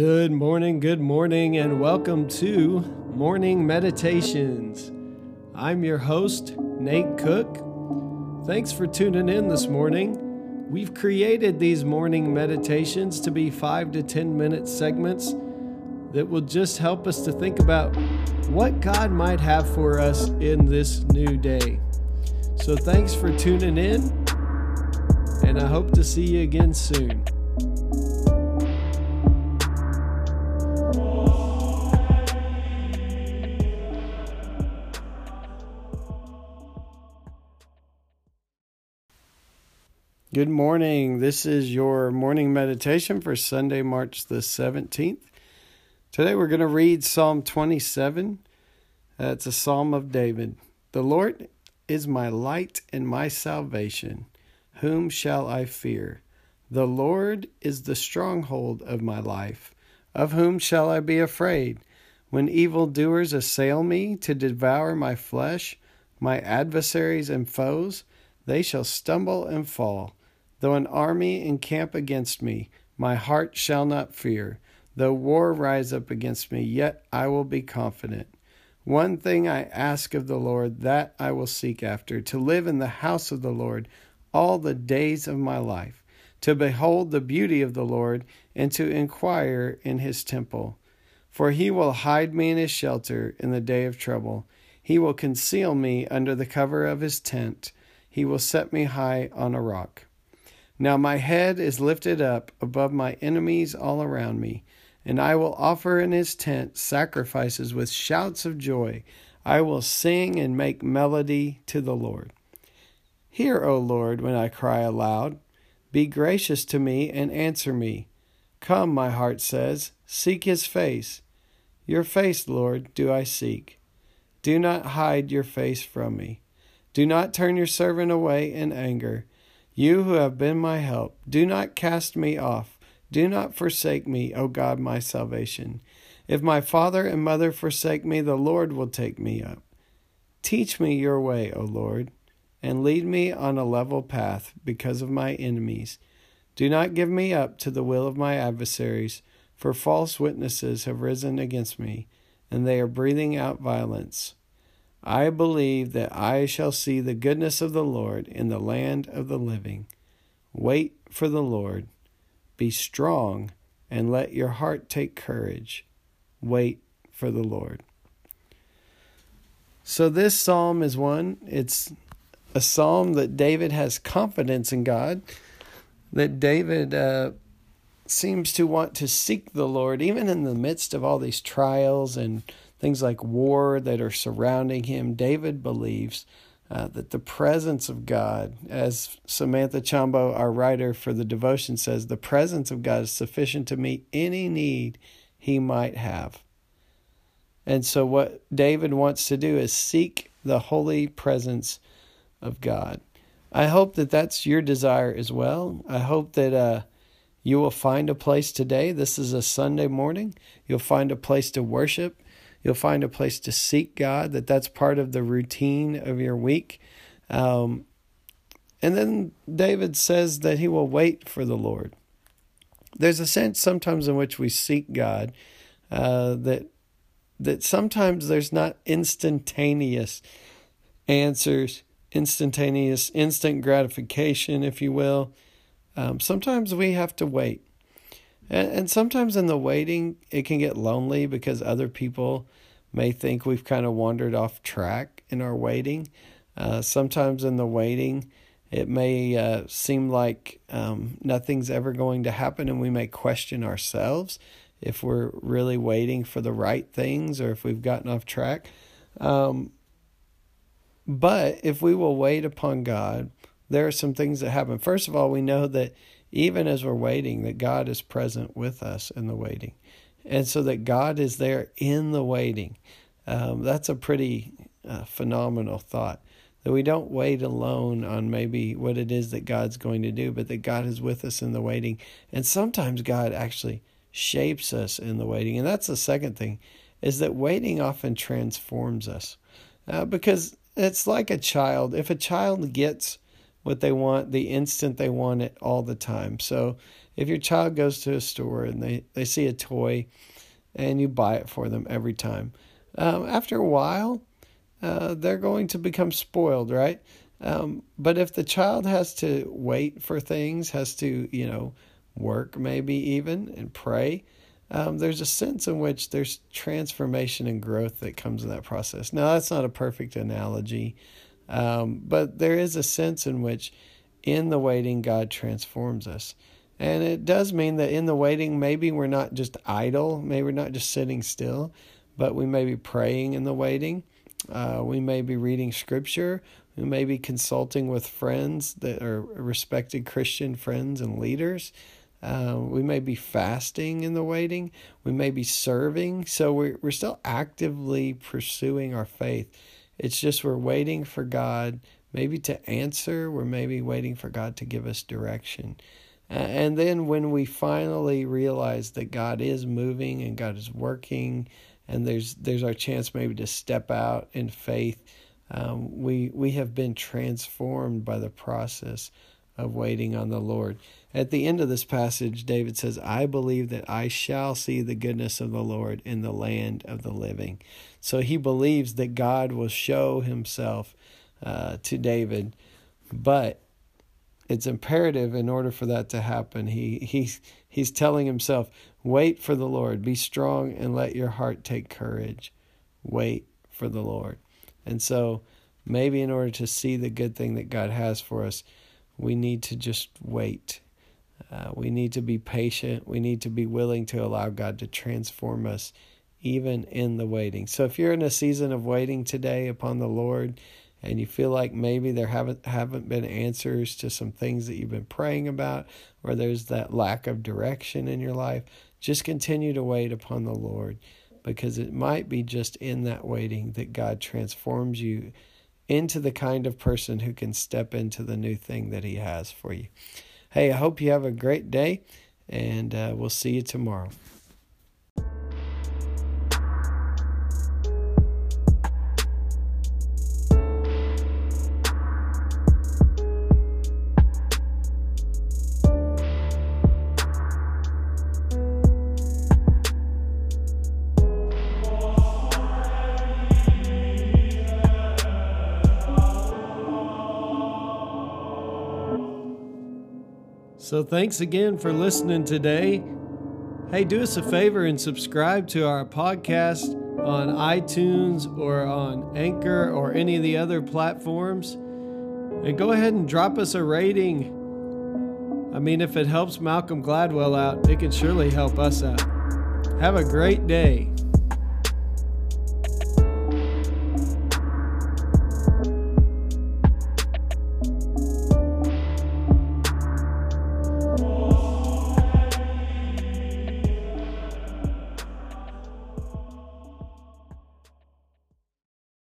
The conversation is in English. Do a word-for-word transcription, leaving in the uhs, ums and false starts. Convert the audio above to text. Good morning, good morning, and welcome to Morning Meditations. I'm your host, Nate Cook. Thanks for tuning in this morning. We've created these morning meditations to be five to ten minute segments that will just help us to think about what God might have for us in this new day. So thanks for tuning in, and I hope to see you again soon. Good morning. This is your morning meditation for Sunday, March the seventeenth. Today we're going to read Psalm twenty-seven. Uh, it's a Psalm of David. The Lord is my light and my salvation. Whom shall I fear? The Lord is the stronghold of my life. Of whom shall I be afraid? When evildoers assail me to devour my flesh, my adversaries and foes, they shall stumble and fall. Though an army encamp against me, my heart shall not fear. Though war rise up against me, yet I will be confident. One thing I ask of the Lord, that I will seek after, to live in the house of the Lord all the days of my life, to behold the beauty of the Lord, and to inquire in his temple. For he will hide me in his shelter in the day of trouble. He will conceal me under the cover of his tent. He will set me high on a rock. Now my head is lifted up above my enemies all around me, and I will offer in his tent sacrifices with shouts of joy. I will sing and make melody to the Lord. Hear, O Lord, when I cry aloud. Be gracious to me and answer me. Come, my heart says, seek his face. Your face, Lord, do I seek. Do not hide your face from me. Do not turn your servant away in anger. You who have been my help, do not cast me off. Do not forsake me, O God, my salvation. If my father and mother forsake me, the Lord will take me up. Teach me your way, O Lord, and lead me on a level path because of my enemies. Do not give me up to the will of my adversaries, for false witnesses have risen against me, and they are breathing out violence. I believe that I shall see the goodness of the Lord in the land of the living. Wait for the Lord. Be strong and let your heart take courage. Wait for the Lord. So this psalm is one. It's a psalm that David has confidence in God, that David uh, seems to want to seek the Lord, even in the midst of all these trials and things like war that are surrounding him. David believes uh, that the presence of God, as Samantha Chombo, our writer for the devotion, says, the presence of God is sufficient to meet any need he might have. And so what David wants to do is seek the holy presence of God. I hope that that's your desire as well. I hope that uh, you will find a place today. This is a Sunday morning. You'll find a place to worship. You'll find a place to seek God, that that's part of the routine of your week. Um, and then David says that he will wait for the Lord. There's a sense sometimes in which we seek God, uh, that that sometimes there's not instantaneous answers, instantaneous, instant gratification, if you will. Um, sometimes we have to wait. And sometimes in the waiting, it can get lonely because other people may think we've kind of wandered off track in our waiting. Uh, sometimes in the waiting, it may uh, seem like um, nothing's ever going to happen, and we may question ourselves if we're really waiting for the right things or if we've gotten off track. Um, but if we will wait upon God, there are some things that happen. First of all, we know that even as we're waiting, that God is present with us in the waiting. And so that God is there in the waiting. Um, that's a pretty uh, phenomenal thought, that we don't wait alone on maybe what it is that God's going to do, but that God is with us in the waiting. And sometimes God actually shapes us in the waiting. And that's the second thing, is that waiting often transforms us. Uh, because it's like a child. If a child gets what they want, the instant they want it, all the time. So If your child goes to a store and they, they see a toy and you buy it for them every time, um, after a while, uh, they're going to become spoiled, right? Um, but if the child has to wait for things, has to, you know, work maybe even and pray, um, there's a sense in which there's transformation and growth that comes in that process. Now, that's not a perfect analogy, um, but there is a sense in which in the waiting, God transforms us. And it does mean that in the waiting, maybe we're not just idle, maybe we're not just sitting still, but we may be praying in the waiting. Uh, we may be reading scripture. We may be consulting with friends that are respected Christian friends and leaders. Uh, we may be fasting in the waiting. We may be serving. So we're, we're still actively pursuing our faith. It's just we're waiting for God maybe to answer. We're maybe waiting for God to give us direction. Uh, and then when we finally realize that God is moving and God is working, and there's there's our chance maybe to step out in faith, um, we we have been transformed by the process of waiting on the Lord. At the end of this passage, David says, "I believe that I shall see the goodness of the Lord in the land of the living." So he believes that God will show himself uh, to David, but it's imperative in order for that to happen. He he's he's telling himself, wait for the Lord, be strong and let your heart take courage. Wait for the Lord. And so maybe in order to see the good thing that God has for us, we need to just wait. Uh, we need to be patient. We need to be willing to allow God to transform us even in the waiting. So if you're in a season of waiting today upon the Lord, and you feel like maybe there haven't haven't been answers to some things that you've been praying about, or there's that lack of direction in your life, just continue to wait upon the Lord, because it might be just in that waiting that God transforms you into the kind of person who can step into the new thing that he has for you. Hey, I hope you have a great day, and uh, we'll see you tomorrow. So thanks again for listening today. Hey, do us a favor and subscribe to our podcast on iTunes or on Anchor or any of the other platforms. And go ahead and drop us a rating. I mean, if it helps Malcolm Gladwell out, it can surely help us out. Have a great day.